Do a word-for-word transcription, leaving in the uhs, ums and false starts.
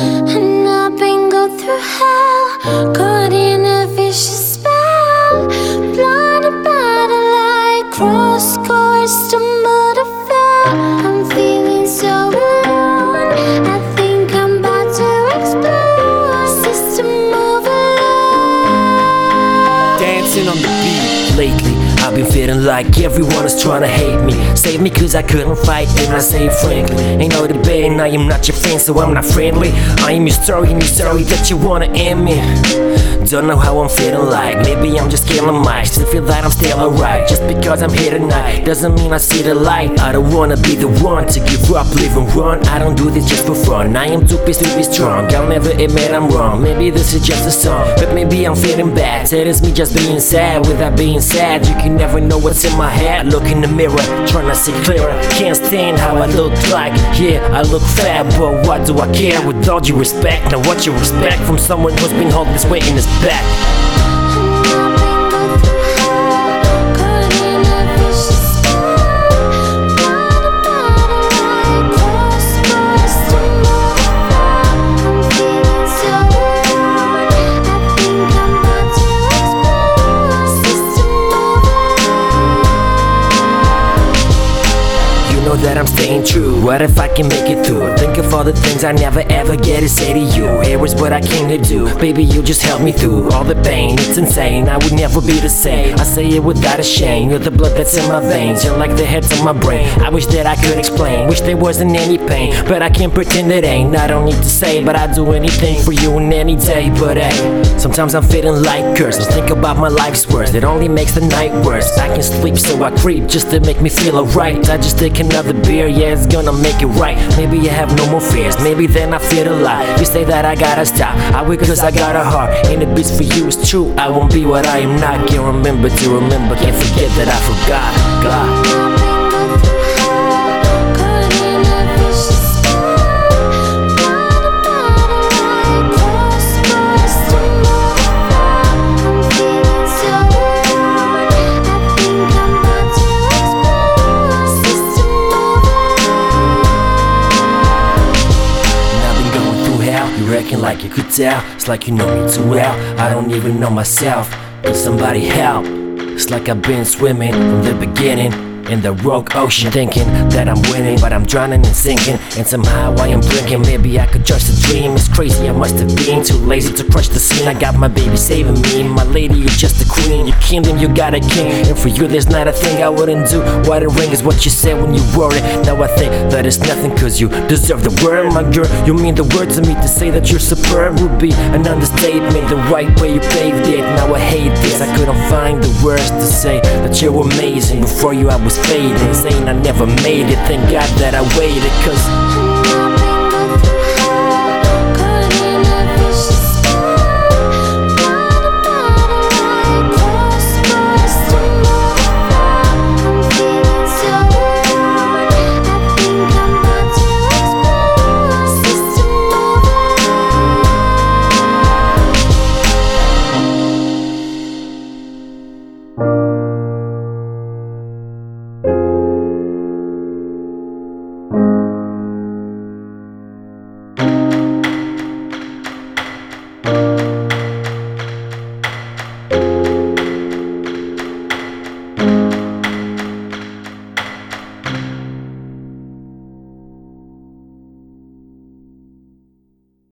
And I've been go through hell, caught in a vicious spell, blinded by the light, cross course, stumbled or fell. I'm feeling so alone, I think I'm about to explode. System overload. Dancing on the beat lately, I've been feeling like everyone is trying to hate me. Save me cause I couldn't fight, and I say frankly, ain't no debate, I am not your friend, so I'm not friendly. I am your story, and you're sorry that you wanna end me. Don't know how I'm feeling like, maybe I'm just killing my, still feel that I'm still alright. Just because I'm here tonight, doesn't mean I see the light. I don't wanna be the one to give up, live and run. I don't do this just for fun, I am too pissed to be strong. I'll never admit I'm wrong, maybe this is just a song. But maybe I'm feeling bad, so it's me just being sad. Without being sad, you can never know what's in my head. Look in the mirror, trying to see clearer. Can't stand how I look like. Yeah, I look fat, but what do I care? With all due respect, now what you respect from someone who's been holding this weight in his back. That I'm staying true, what if I can make it through? Think of all the things I never ever get to say to you. Here is what I came to do, baby, you just help me through all the pain, it's insane, I would never be the same. I say it without a shame, you're the blood that's in my veins, you're like the heads of my brain. I wish that I could explain, wish there wasn't any pain, but I can't pretend it ain't. I don't need to say, but I'd do anything for you in any day. But hey, sometimes I'm feeling like cursed, I think about my life's worst, it only makes the night worse. I can sleep so I creep, just to make me feel alright. I just take another the beer, yeah, it's gonna make it right. Maybe you have no more fears, maybe then I feel alive. You say that I gotta stop, I will cause I got a heart, and the beats for you is true. I won't be what I am not, can't remember to remember, can't forget that I forgot, God. Reckon like you could tell, it's like you know me too well. I don't even know myself, but somebody help. It's like I've been swimming from the beginning in the rogue ocean, thinking that I'm winning, but I'm drowning and sinking, and somehow I am blinking. Maybe I could judge the dream, it's crazy, I must have been too lazy to crush the scene. I got my baby saving me, my lady, you're just a queen. Your kingdom, you got a king, and for you there's not a thing I wouldn't do. Why the ring is what you said when you wore it. Now I think that it's nothing cause you deserve the word. My girl, you mean the word to me, to say that you're superb would be an understatement. The right way you paved it, now I hate this, I couldn't find the words to say that you're amazing. Before you I was fading, saying I never made it, thank God that I waited, cause